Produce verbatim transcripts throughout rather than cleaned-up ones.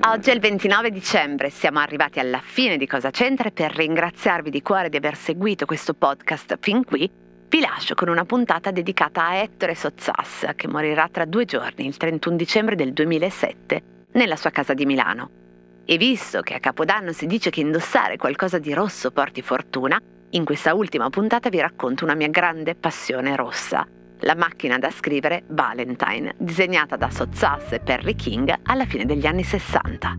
Oggi è il ventinove dicembre, siamo arrivati alla fine di Cosa c'entra e per ringraziarvi di cuore di aver seguito questo podcast fin qui, vi lascio con una puntata dedicata a Ettore Sottsass, che morirà tra due giorni, il trentuno dicembre del duemilasette, nella sua casa di Milano. E visto che a Capodanno si dice che indossare qualcosa di rosso porti fortuna, in questa ultima puntata vi racconto una mia grande passione rossa, la macchina da scrivere Valentine, disegnata da Sottsass e Perry King alla fine degli anni sessanta.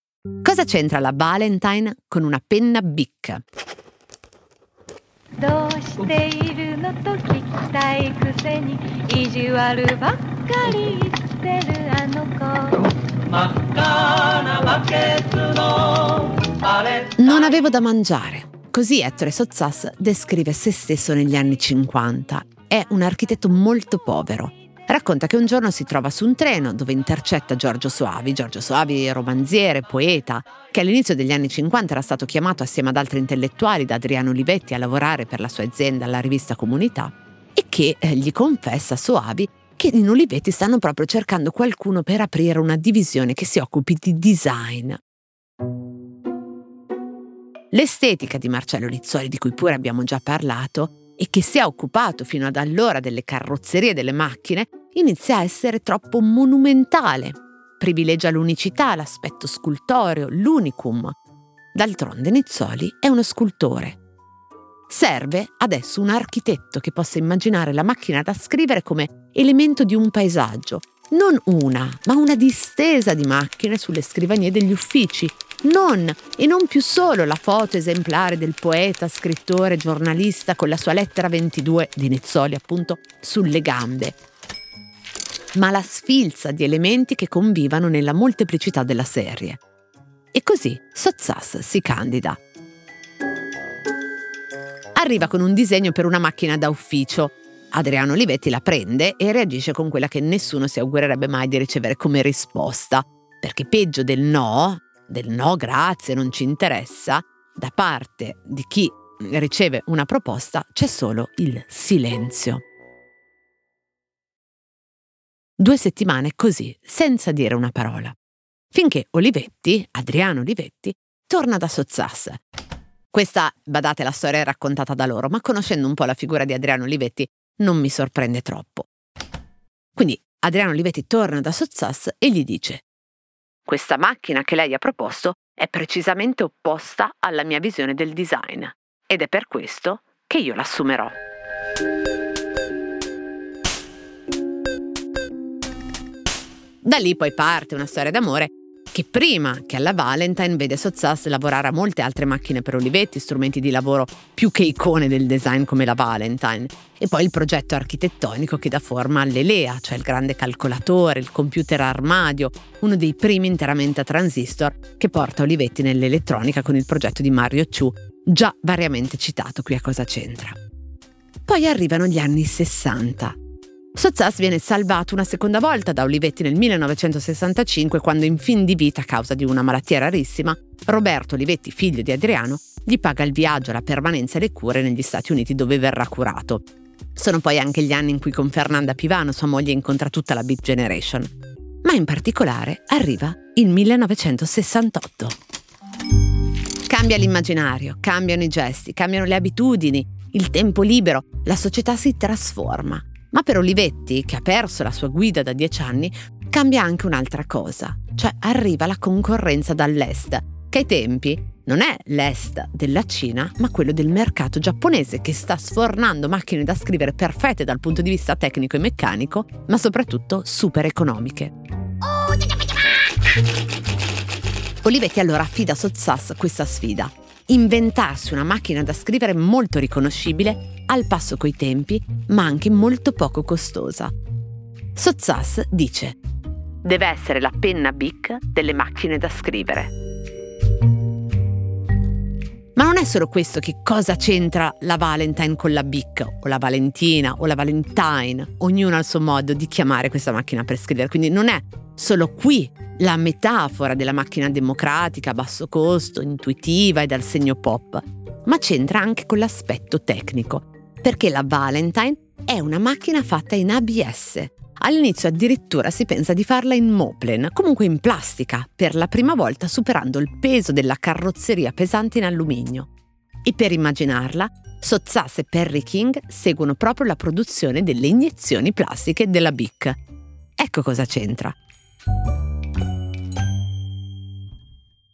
Cosa c'entra la Valentine con una penna B I C? Non avevo da mangiare. Così Ettore Sottsass descrive se stesso negli anni cinquanta. È un architetto molto povero. Racconta che un giorno si trova su un treno dove intercetta Giorgio Soavi. Giorgio Soavi è romanziere, poeta, che all'inizio degli anni cinquanta era stato chiamato assieme ad altri intellettuali da Adriano Olivetti a lavorare per la sua azienda alla rivista Comunità e che gli confessa a Soavi che in Olivetti stanno proprio cercando qualcuno per aprire una divisione che si occupi di design. L'estetica di Marcello Nizzoli, di cui pure abbiamo già parlato, e che si è occupato fino ad allora delle carrozzerie delle macchine, inizia a essere troppo monumentale. Privilegia l'unicità, l'aspetto scultoreo, l'unicum. D'altronde Nizzoli è uno scultore. Serve adesso un architetto che possa immaginare la macchina da scrivere come elemento di un paesaggio. Non una, ma una distesa di macchine sulle scrivanie degli uffici. Non, e non più solo, la foto esemplare del poeta, scrittore, giornalista con la sua lettera ventidue di Nizzoli, appunto, sulle gambe, ma la sfilza di elementi che convivano nella molteplicità della serie. E così Sottsass si candida. Arriva con un disegno per una macchina da ufficio. Adriano Olivetti la prende e reagisce con quella che nessuno si augurerebbe mai di ricevere come risposta, perché peggio del no, del no grazie, non ci interessa, da parte di chi riceve una proposta c'è solo il silenzio. Due settimane così, senza dire una parola, finché Olivetti, Adriano Olivetti, torna da Sottsass. Questa, badate, la storia è raccontata da loro, ma conoscendo un po' la figura di Adriano Olivetti non mi sorprende troppo. Quindi Adriano Olivetti torna da Sottsass e gli dice: questa macchina che lei ha proposto è precisamente opposta alla mia visione del design ed è per questo che io l'assumerò. Da lì poi parte una storia d'amore che prima che alla Valentine vede Sottsass lavorare a molte altre macchine per Olivetti, strumenti di lavoro più che icone del design come la Valentine, e poi il progetto architettonico che dà forma all'Elea, cioè il grande calcolatore, il computer armadio, uno dei primi interamente a transistor, che porta Olivetti nell'elettronica con il progetto di Mario Chu, già variamente citato qui a Cosa c'entra. Poi arrivano gli anni sessanta. Sottsass viene salvato una seconda volta da Olivetti nel millenovecentosessantacinque, quando in fin di vita, a causa di una malattia rarissima, Roberto Olivetti, figlio di Adriano, gli paga il viaggio, la permanenza e le cure negli Stati Uniti, dove verrà curato. Sono poi anche gli anni in cui con Fernanda Pivano, sua moglie, incontra tutta la Beat Generation. Ma in particolare arriva il millenovecentosessantotto. Cambia l'immaginario, cambiano i gesti, cambiano le abitudini, il tempo libero, la società si trasforma. Ma per Olivetti, che ha perso la sua guida da dieci anni, cambia anche un'altra cosa, cioè arriva la concorrenza dall'est, che ai tempi non è l'est della Cina, ma quello del mercato giapponese, che sta sfornando macchine da scrivere perfette dal punto di vista tecnico e meccanico, ma soprattutto super economiche. Olivetti allora affida a Sottsass questa sfida: inventarsi una macchina da scrivere molto riconoscibile, al passo coi tempi, ma anche molto poco costosa. Sottsass dice: deve essere la penna B I C delle macchine da scrivere. Ma non è solo questo che cosa c'entra la Valentine con la B I C, o la Valentina, o la Valentine, ognuno ha il suo modo di chiamare questa macchina per scrivere, quindi non è solo qui la metafora della macchina democratica, a basso costo, intuitiva e dal segno pop, ma c'entra anche con l'aspetto tecnico, perché la Valentine è una macchina fatta in A B S. All'inizio addirittura si pensa di farla in Moplen, comunque in plastica, per la prima volta superando il peso della carrozzeria pesante in alluminio. E per immaginarla, Sottsass e Perry King seguono proprio la produzione delle iniezioni plastiche della B I C. Ecco cosa c'entra.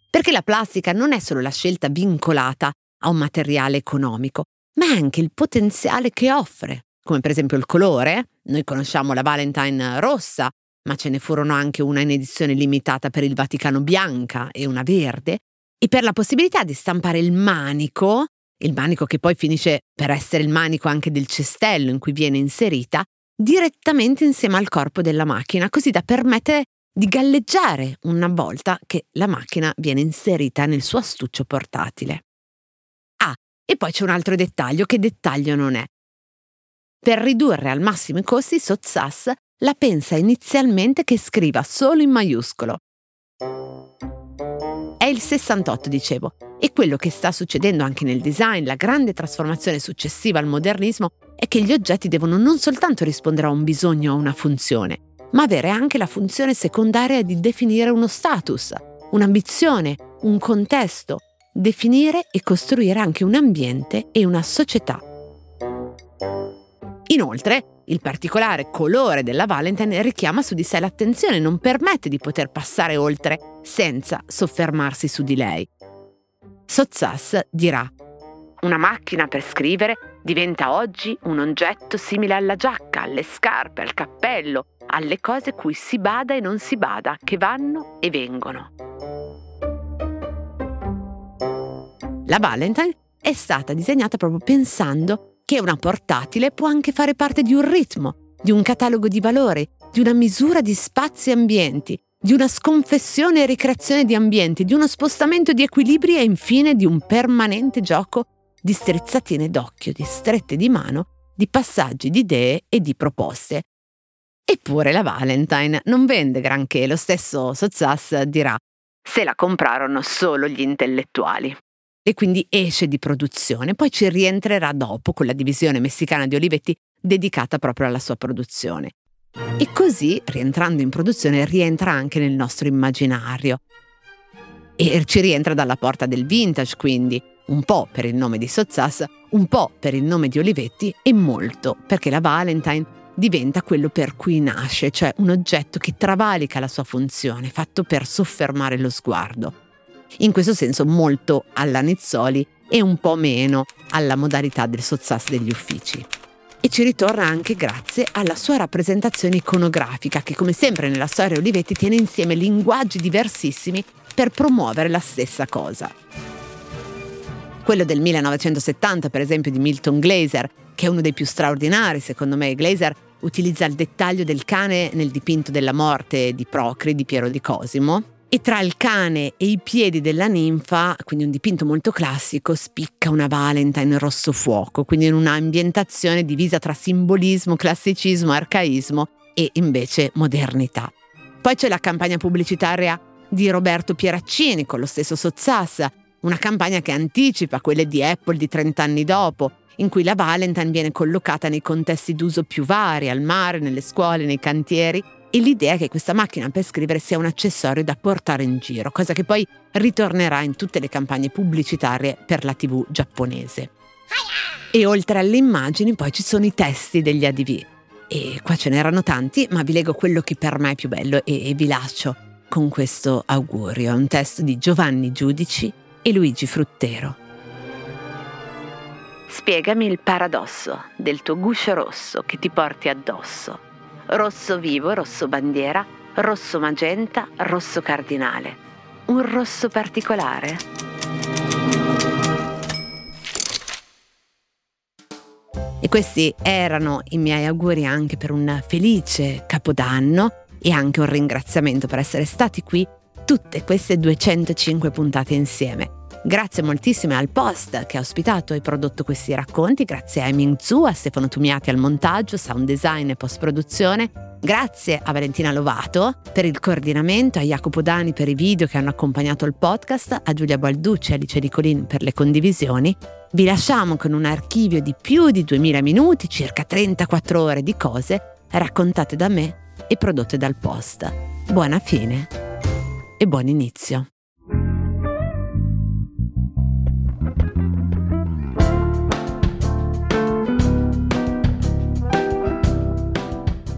Perché la plastica non è solo la scelta vincolata a un materiale economico, ma è anche il potenziale che offre, come per esempio il colore. Noi conosciamo la Valentine rossa, ma ce ne furono anche una in edizione limitata per il Vaticano bianca e una verde, e per la possibilità di stampare il manico, il manico che poi finisce per essere il manico anche del cestello in cui viene inserita, direttamente insieme al corpo della macchina, così da permettere di galleggiare una volta che la macchina viene inserita nel suo astuccio portatile. Ah, e poi c'è un altro dettaglio, che dettaglio non è. Per ridurre al massimo i costi, Sottsass la pensa inizialmente che scriva solo in maiuscolo. È il sessantotto, dicevo, e quello che sta succedendo anche nel design, la grande trasformazione successiva al modernismo, è che gli oggetti devono non soltanto rispondere a un bisogno o a una funzione, ma avere anche la funzione secondaria di definire uno status, un'ambizione, un contesto, definire e costruire anche un ambiente e una società. Inoltre, il particolare colore della Valentine richiama su di sé l'attenzione, non permette di poter passare oltre senza soffermarsi su di lei. Sottsass dirà: una macchina per scrivere diventa oggi un oggetto simile alla giacca, alle scarpe, al cappello, alle cose cui si bada e non si bada, che vanno e vengono. La Valentine è stata disegnata proprio pensando che una portatile può anche fare parte di un ritmo, di un catalogo di valori, di una misura di spazi e ambienti, di una sconfessione e ricreazione di ambienti, di uno spostamento di equilibri e infine di un permanente gioco di strizzatine d'occhio, di strette di mano, di passaggi di idee e di proposte. Eppure la Valentine non vende granché, lo stesso Sottsass dirà: se la comprarono solo gli intellettuali. E quindi esce di produzione, poi ci rientrerà dopo con la divisione messicana di Olivetti dedicata proprio alla sua produzione. E così, rientrando in produzione, rientra anche nel nostro immaginario. E ci rientra dalla porta del vintage, quindi, un po' per il nome di Sottsass, un po' per il nome di Olivetti e molto perché la Valentine diventa quello per cui nasce, cioè un oggetto che travalica la sua funzione, fatto per soffermare lo sguardo. In questo senso molto alla Nizzoli e un po' meno alla modalità del Sottsass degli uffici. E ci ritorna anche grazie alla sua rappresentazione iconografica che, come sempre nella storia Olivetti, tiene insieme linguaggi diversissimi per promuovere la stessa cosa. Quello del millenovecentosettanta, per esempio, di Milton Glaser, che è uno dei più straordinari, secondo me. Glaser utilizza il dettaglio del cane nel dipinto della morte di Procri di Piero di Cosimo. E tra il cane e i piedi della ninfa, quindi un dipinto molto classico, spicca una Valentine rosso fuoco, quindi in un'ambientazione divisa tra simbolismo, classicismo, arcaismo e invece modernità. Poi c'è la campagna pubblicitaria di Roberto Pieraccini con lo stesso Sottsass, una campagna che anticipa quelle di Apple di trent'anni dopo, in cui la Valentine viene collocata nei contesti d'uso più vari, al mare, nelle scuole, nei cantieri, e l'idea è che questa macchina per scrivere sia un accessorio da portare in giro, cosa che poi ritornerà in tutte le campagne pubblicitarie per la tivù giapponese. E oltre alle immagini poi ci sono i testi degli A D V, e qua ce n'erano tanti, ma vi leggo quello che per me è più bello e, e vi lascio con questo augurio. È un testo di Giovanni Giudici e Luigi Fruttero. Spiegami il paradosso del tuo guscio rosso che ti porti addosso. Rosso vivo, rosso bandiera, rosso magenta, rosso cardinale. un rosso particolare? E questi erano i miei auguri anche per un felice Capodanno e anche un ringraziamento per essere stati qui tutte queste duecentocinque puntate insieme. Grazie moltissime al Post che ha ospitato e prodotto questi racconti, grazie a Ming Zhu, a Stefano Tumiati al montaggio, sound design e post-produzione, grazie a Valentina Lovato per il coordinamento, a Jacopo Dani per i video che hanno accompagnato il podcast, a Giulia Balducci e Alice Ricolin per le condivisioni. Vi lasciamo con un archivio di più di duemila minuti, circa trentaquattro ore di cose raccontate da me e prodotte dal Post. Buona fine e buon inizio.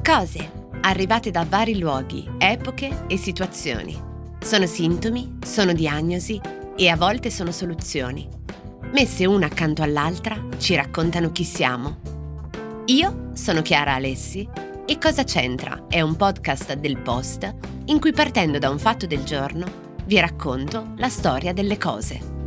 Cose, arrivate da vari luoghi, epoche e situazioni. Sono sintomi, sono diagnosi e a volte sono soluzioni. Messe una accanto all'altra, ci raccontano chi siamo. Io sono Chiara Alessi e Cosa c'entra è un podcast del Post in cui partendo da un fatto del giorno vi racconto la storia delle cose.